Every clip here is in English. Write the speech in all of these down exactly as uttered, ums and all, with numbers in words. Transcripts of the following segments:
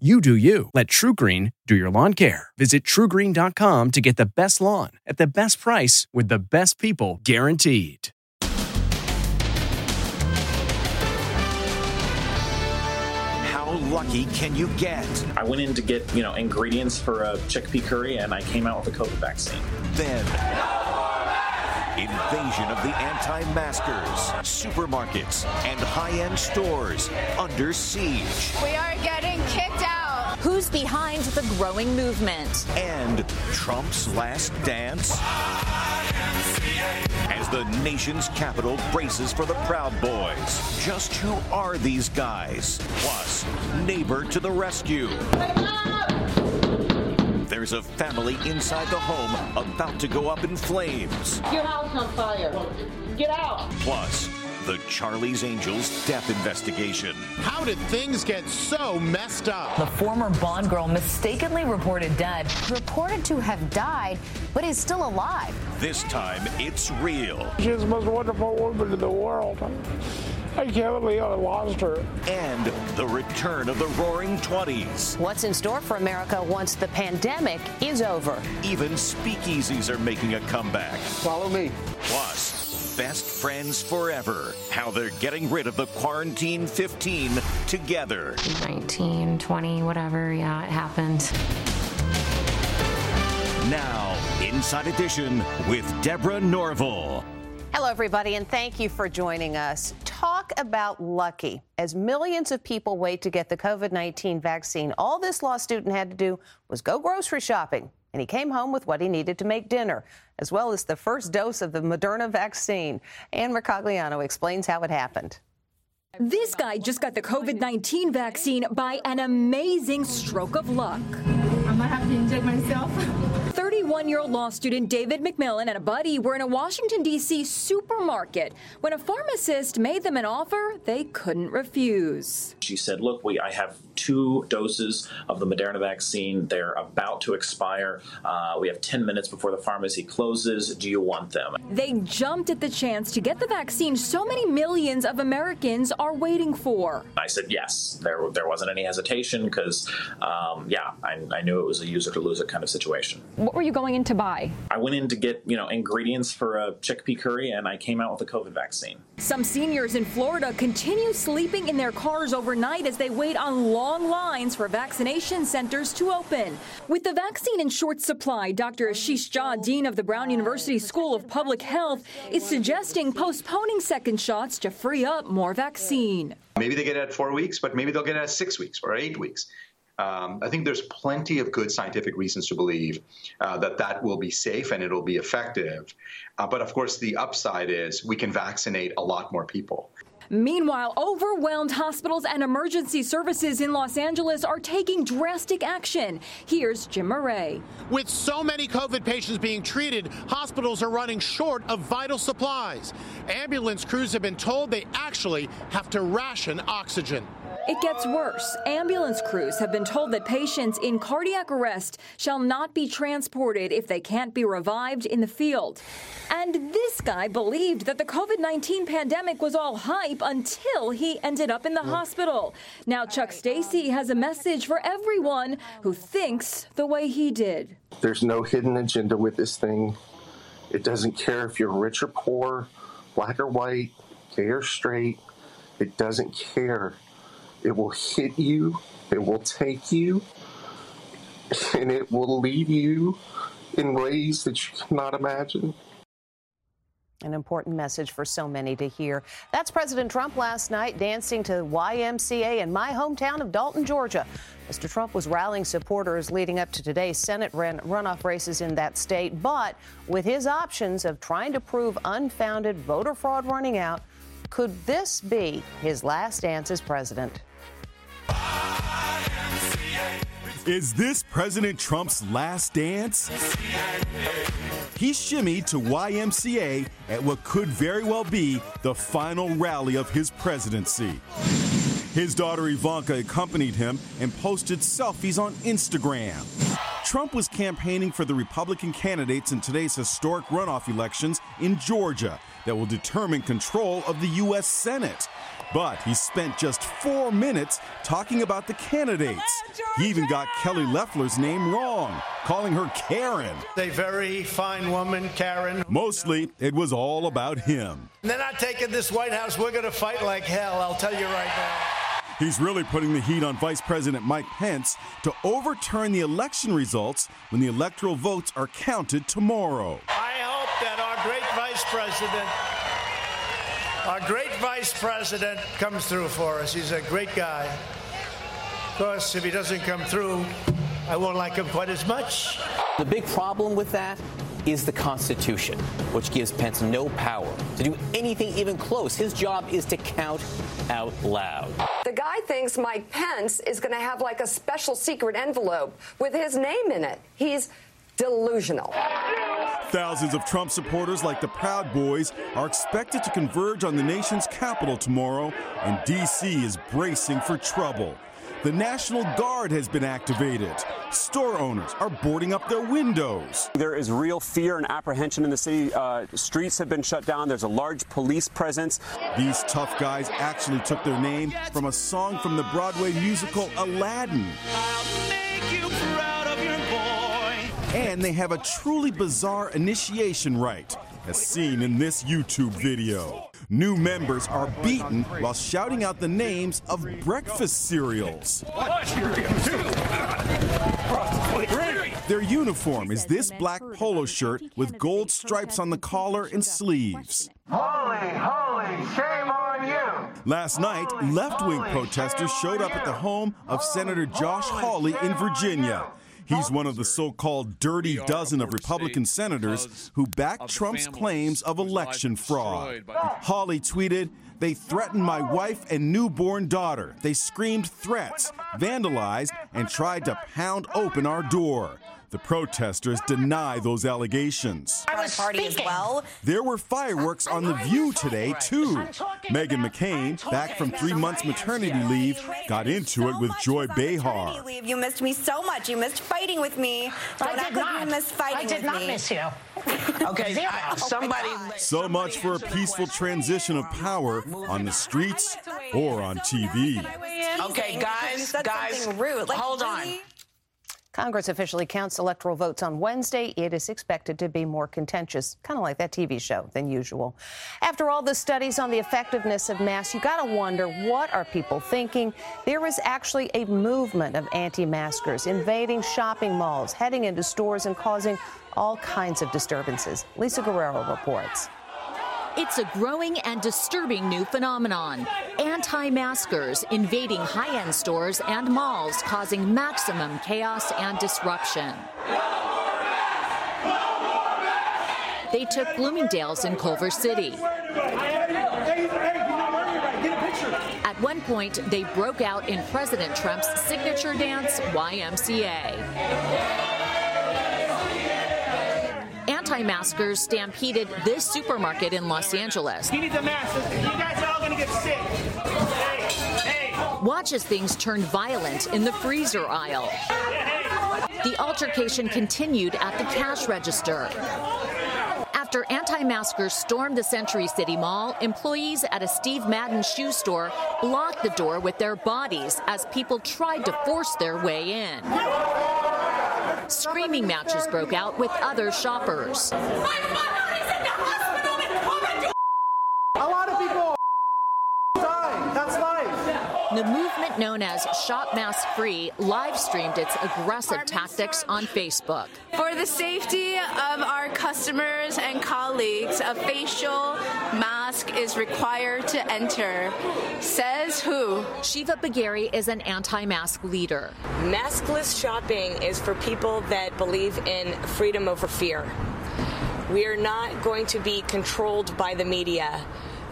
You do you. Let TruGreen do your lawn care. Visit True Green dot com to get the best lawn at the best price with the best people guaranteed. How lucky can you get? I went in to get, you know, ingredients for a chickpea curry, and I came out with a COVID vaccine. Then... No! Invasion of the anti-maskers, supermarkets, and high-end stores under siege. We are getting kicked out. Who's behind the growing movement? And Trump's last dance? As the nation's capital braces for the Proud Boys. Just who are these guys? Plus, neighbor to the rescue. There's a family inside the home about to go up in flames. Your house on fire. Get out. Plus, the Charlie's Angels death investigation. How did things get so messed up? The former Bond girl mistakenly reported dead. Reported to have died, but is still alive. This time, it's real. She's the most wonderful woman in the world. I can't believe I lost her. And the return of the Roaring Twenties. What's in store for America once the pandemic is over? Even speakeasies are making a comeback. Follow me. Plus, best friends forever. How they're getting rid of the quarantine fifteen together. nineteen, twenty, whatever, yeah, it happened. Now, Inside Edition with Deborah Norville. Hello, everybody, and thank you for joining us. Talk about lucky. As millions of people wait to get the COVID nineteen vaccine, all this law student had to do was go grocery shopping, and he came home with what he needed to make dinner, as well as the first dose of the Moderna vaccine. Anne Mercogliano explains how it happened. This guy just got the COVID nineteen vaccine by an amazing stroke of luck. I'm going to have to inject myself. thirty-one-year-old law student David McMillan and a buddy were in a Washington, D C supermarket when a pharmacist made them an offer they couldn't refuse. She said, look, we I have two doses of the Moderna vaccine. They're about to expire. Uh, we have ten minutes before the pharmacy closes. Do you want them? They jumped at the chance to get the vaccine so many millions of Americans are waiting for. I said, yes. There, there wasn't any hesitation because, um, yeah, I, I knew it was a use it or lose it kind of situation. What were you going in to buy? I went in to get, you know, ingredients for a chickpea curry, and I came out with a COVID vaccine. Some seniors in Florida continue sleeping in their cars overnight as they wait on long lines for vaccination centers to open. With the vaccine in short supply, Doctor Ashish Jha, dean of the Brown University School of Public Health, is suggesting postponing second shots to free up more vaccine. Maybe they get it at four weeks, but maybe they'll get it at six weeks or eight weeks. Um, I think there's plenty of good scientific reasons to believe uh, that that will be safe and it'll be effective. Uh, but of course, the upside is we can vaccinate a lot more people. Meanwhile, overwhelmed hospitals and emergency services in Los Angeles are taking drastic action. Here's Jim Murray. With so many COVID patients being treated, hospitals are running short of vital supplies. Ambulance crews have been told they actually have to ration oxygen. It gets worse. Ambulance crews have been told that patients in cardiac arrest shall not be transported if they can't be revived in the field. And this guy believed that the COVID nineteen pandemic was all hype until he ended up in the hospital. Now Chuck Stacey has a message for everyone who thinks the way he did. There's no hidden agenda with this thing. It doesn't care if you're rich or poor, black or white, gay or straight. It doesn't care. It will hit you, it will take you, and it will lead you in ways that you cannot imagine. An important message for so many to hear. That's President Trump last night dancing to Y M C A in my hometown of Dalton, Georgia. Mister Trump was rallying supporters leading up to today's Senate run- runoff races in that state, but with his options of trying to prove unfounded voter fraud running out, could this be his last dance as president? Is this President Trump's last dance? He shimmied to Y M C A at what could very well be the final rally of his presidency. His daughter Ivanka accompanied him and posted selfies on Instagram. Trump was campaigning for the Republican candidates in today's historic runoff elections in Georgia that will determine control of the U S. Senate. But he spent just four minutes talking about the candidates. He even got Kelly Loeffler's name wrong, calling her Karen. A very fine woman, Karen. Mostly, it was all about him. They're not taking this White House. We're going to fight like hell, I'll tell you right now. He's really putting the heat on Vice President Mike Pence to overturn the election results when the electoral votes are counted tomorrow. I hope that our great Vice President... Our great vice president comes through for us. He's a great guy. Of course, if he doesn't come through, I won't like him quite as much. The big problem with that is the Constitution, which gives Pence no power to do anything even close. His job is to count out loud. The guy thinks Mike Pence is going to have like a special secret envelope with his name in it. He's delusional. Thousands of Trump supporters like the Proud Boys are expected to converge on the nation's capital tomorrow, and D C is bracing for trouble. The National Guard has been activated. Store owners are boarding up their windows. There is real fear and apprehension in the city. Uh, streets have been shut down. There's a large police presence. These tough guys actually took their name from a song from the Broadway musical Aladdin. I'll make you proud of your boy. And they have a truly bizarre initiation rite, as seen in this YouTube video. New members are beaten while shouting out the names of breakfast cereals. Their uniform is this black polo shirt with gold stripes on the collar and sleeves. Holy, holy, shame on you! Last night, left-wing protesters showed up at the home of Senator Josh Hawley in Virginia. He's one of the so-called dirty dozen of Republican senators who backed Trump's claims of election fraud. Hawley tweeted, "They threatened my wife and newborn daughter. They screamed threats, vandalized, and tried to pound open our door." The protesters deny those allegations. I was party as well. There were fireworks on The View today, too. Meghan McCain, back from three months maternity leave, got into it with Joy Behar. You missed me so much. You missed fighting with me. I did not. I did not miss you. Okay, somebody. So much for a peaceful transition of power on the streets or on T V. Okay, guys, guys, hold on. Congress officially counts electoral votes on Wednesday. It is expected to be more contentious, kind of like that T V show, than usual. After all the studies on the effectiveness of masks, you got to wonder, what are people thinking? There is actually a movement of anti-maskers invading shopping malls, heading into stores, and causing all kinds of disturbances. Lisa Guerrero reports. It's a growing and disturbing new phenomenon. Anti-maskers invading high-end stores and malls, causing maximum chaos and disruption. They took Bloomingdale's in Culver City. At one point, they broke out in President Trump's signature dance, Y M C A. Anti-maskers stampeded this supermarket in Los Angeles. You need the masks. You guys are all going to get sick. Hey, hey. Watch as things turned violent in the freezer aisle. The altercation continued at the cash register. After anti-maskers stormed the Century City Mall, employees at a Steve Madden shoe store blocked the door with their bodies as people tried to force their way in. Screaming matches broke out with other shoppers. My mother is in the hospital with overdose. A lot of people are dying. That's life. The movement known as Shop Mask Free live streamed its aggressive tactics on Facebook. For the safety of our customers and colleagues, a facial mask is required to enter. Says who? Shiva Bagheri is an anti-mask leader. Maskless shopping is for people that believe in freedom over fear. We are not going to be controlled by the media.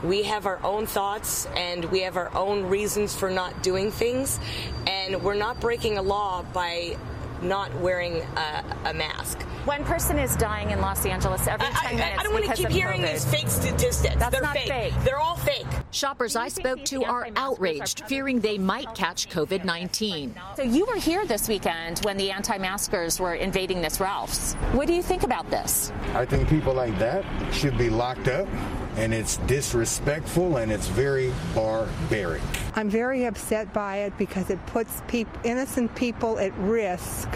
We have our own thoughts and we have our own reasons for not doing things, and we're not breaking a law by not wearing a, a mask. One person is dying in Los Angeles every ten I, I, minutes. I don't want to keep hearing these fake statistics. That's They're not fake. fake. They're all fake. Shoppers I spoke to are outraged, fearing they might catch COVID nineteen. So you were here this weekend when the anti-maskers were invading this Ralphs. What do you think about this? I think people like that should be locked up, and it's disrespectful, and it's very barbaric. I'm very upset by it because it puts pe- innocent people at risk,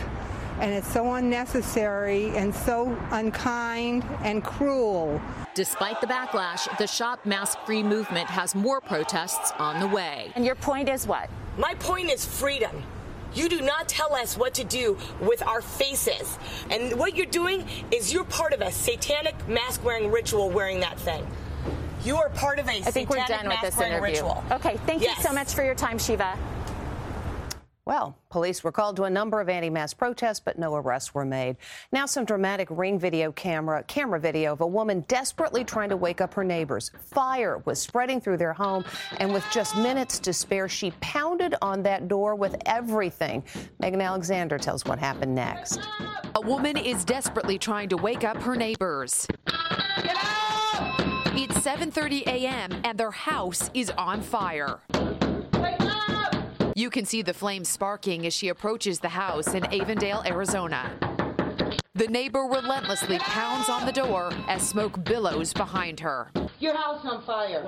and it's so unnecessary and so unkind and cruel. Despite the backlash, the Shop Mask Free movement has more protests on the way. And your point is what? My point is freedom. You do not tell us what to do with our faces. And what you're doing is you're part of a satanic mask-wearing ritual wearing that thing. You are part of a I satanic mask-wearing ritual. Okay, thank yes. you so much for your time, Shiva. Well, police were called to a number of anti-mask protests, but no arrests were made. Now some dramatic Ring video camera camera video of a woman desperately trying to wake up her neighbors. Fire was spreading through their home, and with just minutes to spare, she pounded on that door with everything. Megan Alexander tells what happened next. A woman is desperately trying to wake up her neighbors. Get out! It's seven thirty a.m. and their house is on fire. You can see the flames sparking as she approaches the house in Avondale, Arizona. The neighbor relentlessly pounds on the door as smoke billows behind her. Your house on fire.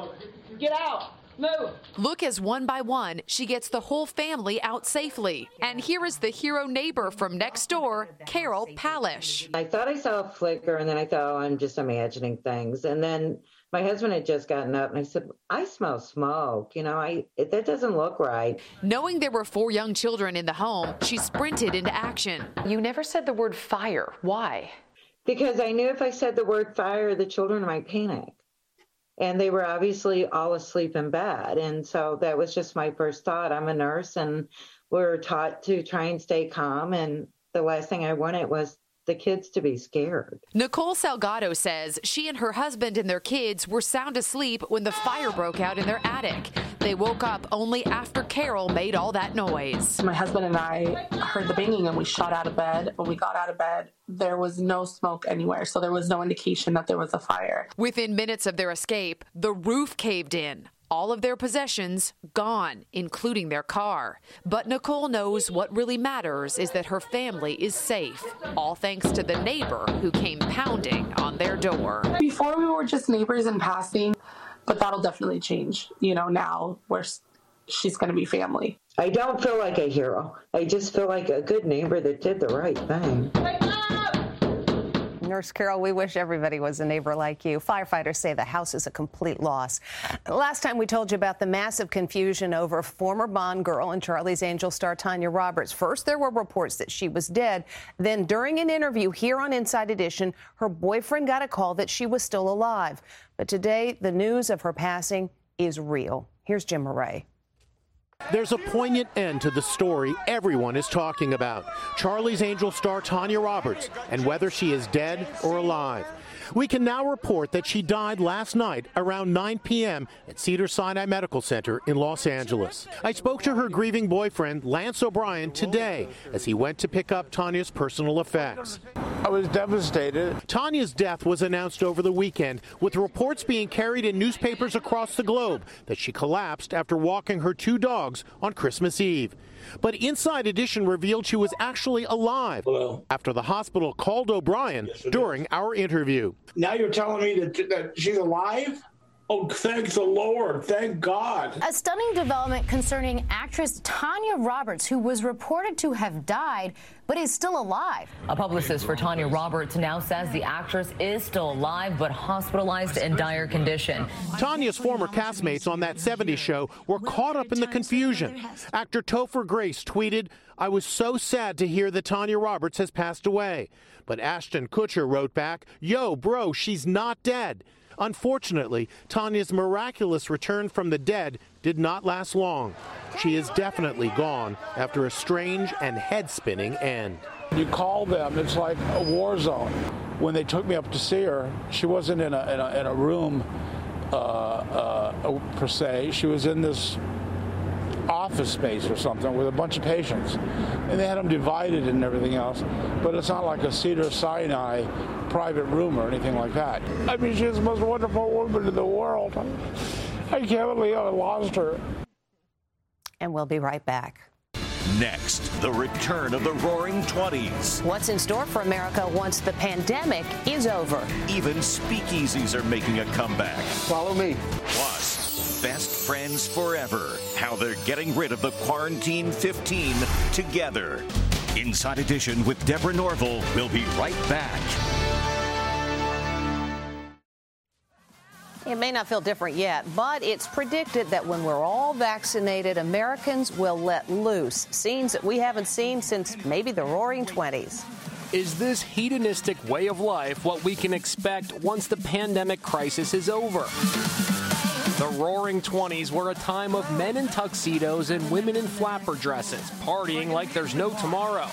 Get out. Move. Look as one by one, she gets the whole family out safely. And here is the hero neighbor from next door, Carol Palish. I thought I saw a flicker, and then I thought, oh, I'm just imagining things. And then my husband had just gotten up, and I said, I smell smoke. You know, I that doesn't look right. Knowing there were four young children in the home, she sprinted into action. You never said the word fire. Why? Because I knew if I said the word fire, the children might panic. And they were obviously all asleep in bed. And so that was just my first thought. I'm a nurse, and we're taught to try and stay calm. And the last thing I wanted was the kids to be scared. Nicole Salgado says she and her husband and their kids were sound asleep when the fire broke out in their attic. They woke up only after Carol made all that noise. My husband and I heard the banging, and we shot out of bed. When we got out of bed, there was no smoke anywhere, so there was no indication that there was a fire. Within minutes of their escape, the roof caved in. All of their possessions gone, including their car. But Nicole knows what really matters is that her family is safe, all thanks to the neighbor who came pounding on their door. Before we were just neighbors in passing, but that'll definitely change. You know, now we're, she's going to be family. I don't feel like a hero. I just feel like a good neighbor that did the right thing. Nurse Carol, we wish everybody was a neighbor like you. Firefighters say the house is a complete loss. Last time we told you about the massive confusion over former Bond girl and Charlie's Angels star Tanya Roberts. First, there were reports that she was dead. Then, during an interview here on Inside Edition, her boyfriend got a call that she was still alive. But today, the news of her passing is real. Here's Jim Murray. There's a poignant end to the story everyone is talking about. Charlie's Angels star Tanya Roberts, and whether she is dead or alive. We can now report that she died last night around nine p.m. at Cedars-Sinai Medical Center in Los Angeles. I spoke to her grieving boyfriend, Lance O'Brien, today as he went to pick up Tanya's personal effects. I was devastated. Tanya's death was announced over the weekend, with reports being carried in newspapers across the globe that she collapsed after walking her two dogs on Christmas Eve. But Inside Edition revealed she was actually alive. Hello. After the hospital called O'Brien yes, during is. our interview. Now you're telling me that, that she's alive? Oh, thank the Lord. Thank God. A stunning development concerning actress Tanya Roberts, who was reported to have died, but is still alive. A publicist for Tanya Roberts now says the actress is still alive, but hospitalized in dire condition. Tanya's former castmates on That seventies Show were caught up in the confusion. Actor Topher Grace tweeted, "I was so sad to hear that Tanya Roberts has passed away." But Ashton Kutcher wrote back, "Yo, bro, she's not dead." Unfortunately, Tanya's miraculous return from the dead did not last long. She is definitely gone after a strange and head-spinning end. You call them, it's like a war zone. When they took me up to see her, she wasn't in a, in a, in a room uh, uh, per se. She was in this office space or something with a bunch of patients. And they had them divided and everything else. But it's not like a Cedars-Sinai private room or anything like that. I mean, she's the most wonderful woman in the world. I can't believe I lost her. And we'll be right back. Next, the return of the Roaring Twenties. What's in store for America once the pandemic is over? Even speakeasies are making a comeback. Follow me. Plus, best friends forever, how they're getting rid of the quarantine fifteen together. Inside Edition with Deborah Norville. We'll be right back. It may not feel different yet, but it's predicted that when we're all vaccinated, Americans will let loose. Scenes that we haven't seen since maybe the Roaring Twenties. Is this hedonistic way of life what we can expect once the pandemic crisis is over? The Roaring Twenties were a time of men in tuxedos and women in flapper dresses, partying like there's no tomorrow.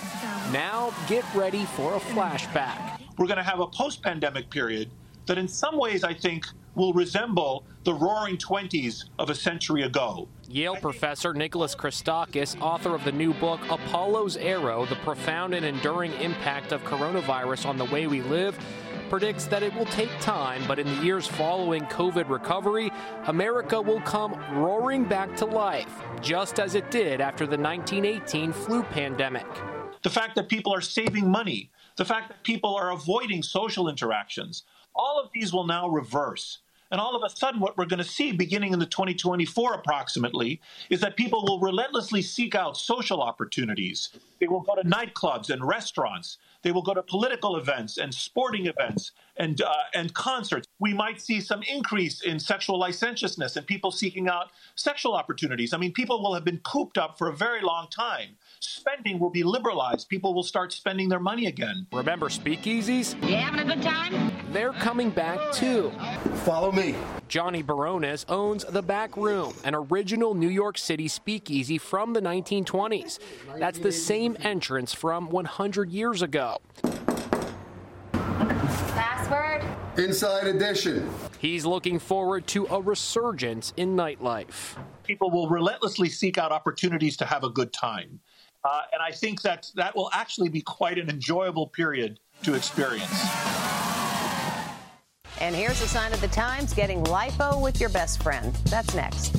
Now, get ready for a flashback. We're going to have a post-pandemic period that in some ways, I think, will resemble the Roaring Twenties of a century ago. Yale professor Nicholas Christakis, author of the new book, Apollo's Arrow, The Profound and Enduring Impact of Coronavirus on the Way We Live, predicts that it will take time, but in the years following COVID recovery, America will come roaring back to life, just as it did after the nineteen eighteen flu pandemic. The fact that people are saving money, the fact that people are avoiding social interactions, all of these will now reverse. And all of a sudden, what we're going to see beginning in the twenty twenty-four approximately is that people will relentlessly seek out social opportunities. They will go to nightclubs and restaurants. They will go to political events and sporting events and uh, and concerts. We might see some increase in sexual licentiousness and people seeking out sexual opportunities. I mean, people will have been cooped up for a very long time. Spending will be liberalized. People will start spending their money again. Remember speakeasies? You having a good time? They're coming back, too. Follow me. Johnny Barones owns The Back Room, an original New York City speakeasy from the nineteen twenties. That's the same entrance from one hundred years ago. Password? Inside Edition. He's looking forward to a resurgence in nightlife. People will relentlessly seek out opportunities to have a good time. Uh, and I think that that will actually be quite an enjoyable period to experience. And here's a sign of the times, getting lipo with your best friend. That's next.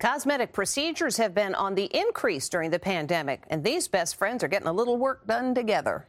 Cosmetic procedures have been on the increase during the pandemic, and these best friends are getting a little work done together.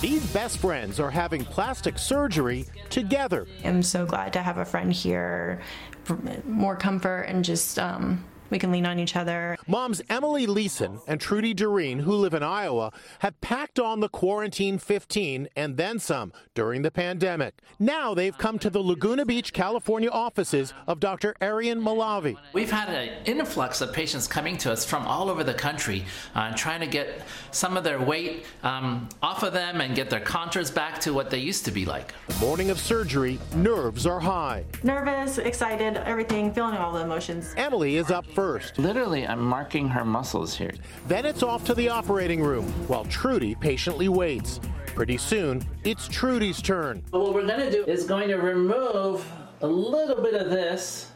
These best friends are having plastic surgery together. I'm so glad to have a friend here for more comfort, and just um, we can lean on each other. Moms Emily Leeson and Trudy Doreen, who live in Iowa, have packed on the quarantine fifteen and then some during the pandemic. Now they've come to the Laguna Beach, California offices of Doctor Arian Malavi. We've had an influx of patients coming to us from all over the country, uh, trying to get some of their weight um, off of them and get their contours back to what they used to be like. The morning of surgery, nerves are high. Nervous, excited, everything, feeling all the emotions. Emily is up first. Literally, I'm marking her muscles here. Then it's off to the operating room while Trudy patiently waits. Pretty soon, it's Trudy's turn. What we're going to do is going to remove a little bit of this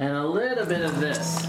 and a little bit of this.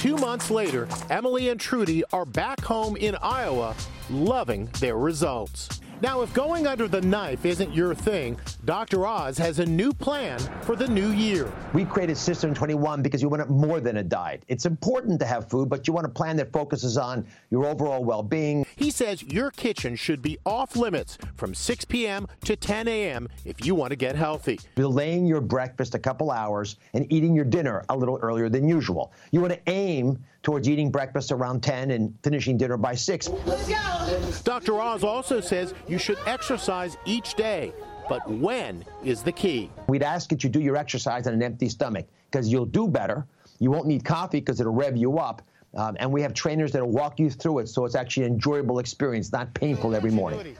Two months later, Emily and Trudy are back home in Iowa, loving their results. Now, if going under the knife isn't your thing, Doctor Oz has a new plan for the new year. We created System twenty-one because you want more than a diet. It's important to have food, but you want a plan that focuses on your overall well-being. He says your kitchen should be off limits from six p.m. to ten a.m. if you want to get healthy. Delaying your breakfast a couple hours and eating your dinner a little earlier than usual. You want to aim towards eating breakfast around ten and finishing dinner by six. Let's go. Doctor Oz also says you should exercise each day, but when is the key. We'd ask that you do your exercise on an empty stomach because you'll do better. You won't need coffee because it'll rev you up. Um, and we have trainers that'll walk you through it so it's actually an enjoyable experience, not painful every morning.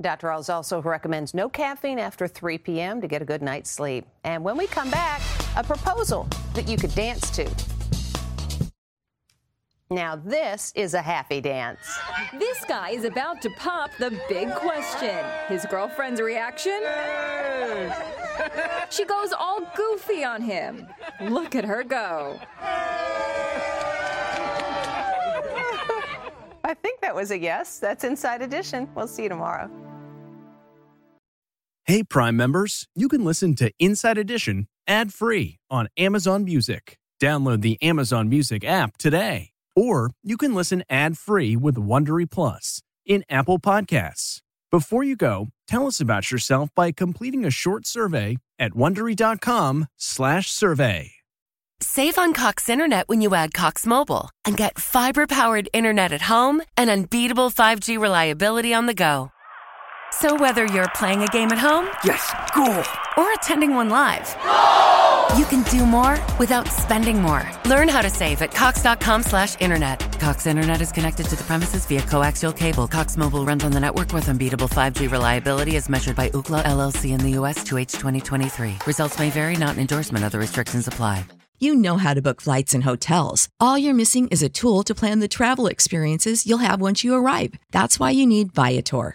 Doctor Oz also recommends no caffeine after three p.m. to get a good night's sleep. And when we come back, a proposal that you could dance to. Now this is a happy dance. This guy is about to pop the big question. His girlfriend's reaction? She goes all goofy on him. Look at her go. I think that was a yes. That's Inside Edition. We'll see you tomorrow. Hey, Prime members, you can listen to Inside Edition ad-free on Amazon Music. Download the Amazon Music app today. Or you can listen ad-free with Wondery Plus in Apple Podcasts. Before you go, tell us about yourself by completing a short survey at Wondery.com slash survey. Save on Cox Internet when you add Cox Mobile and get fiber-powered internet at home and unbeatable five G reliability on the go. So whether you're playing a game at home, yes, cool, or attending one live, oh! You can do more without spending more. Learn how to save at cox.com slash internet. Cox Internet is connected to the premises via coaxial cable. Cox Mobile runs on the network with unbeatable five G reliability as measured by Ookla L L C in the U S to H twenty twenty-three. Results may vary, not an endorsement. Other restrictions apply. You know how to book flights and hotels. All you're missing is a tool to plan the travel experiences you'll have once you arrive. That's why you need Viator.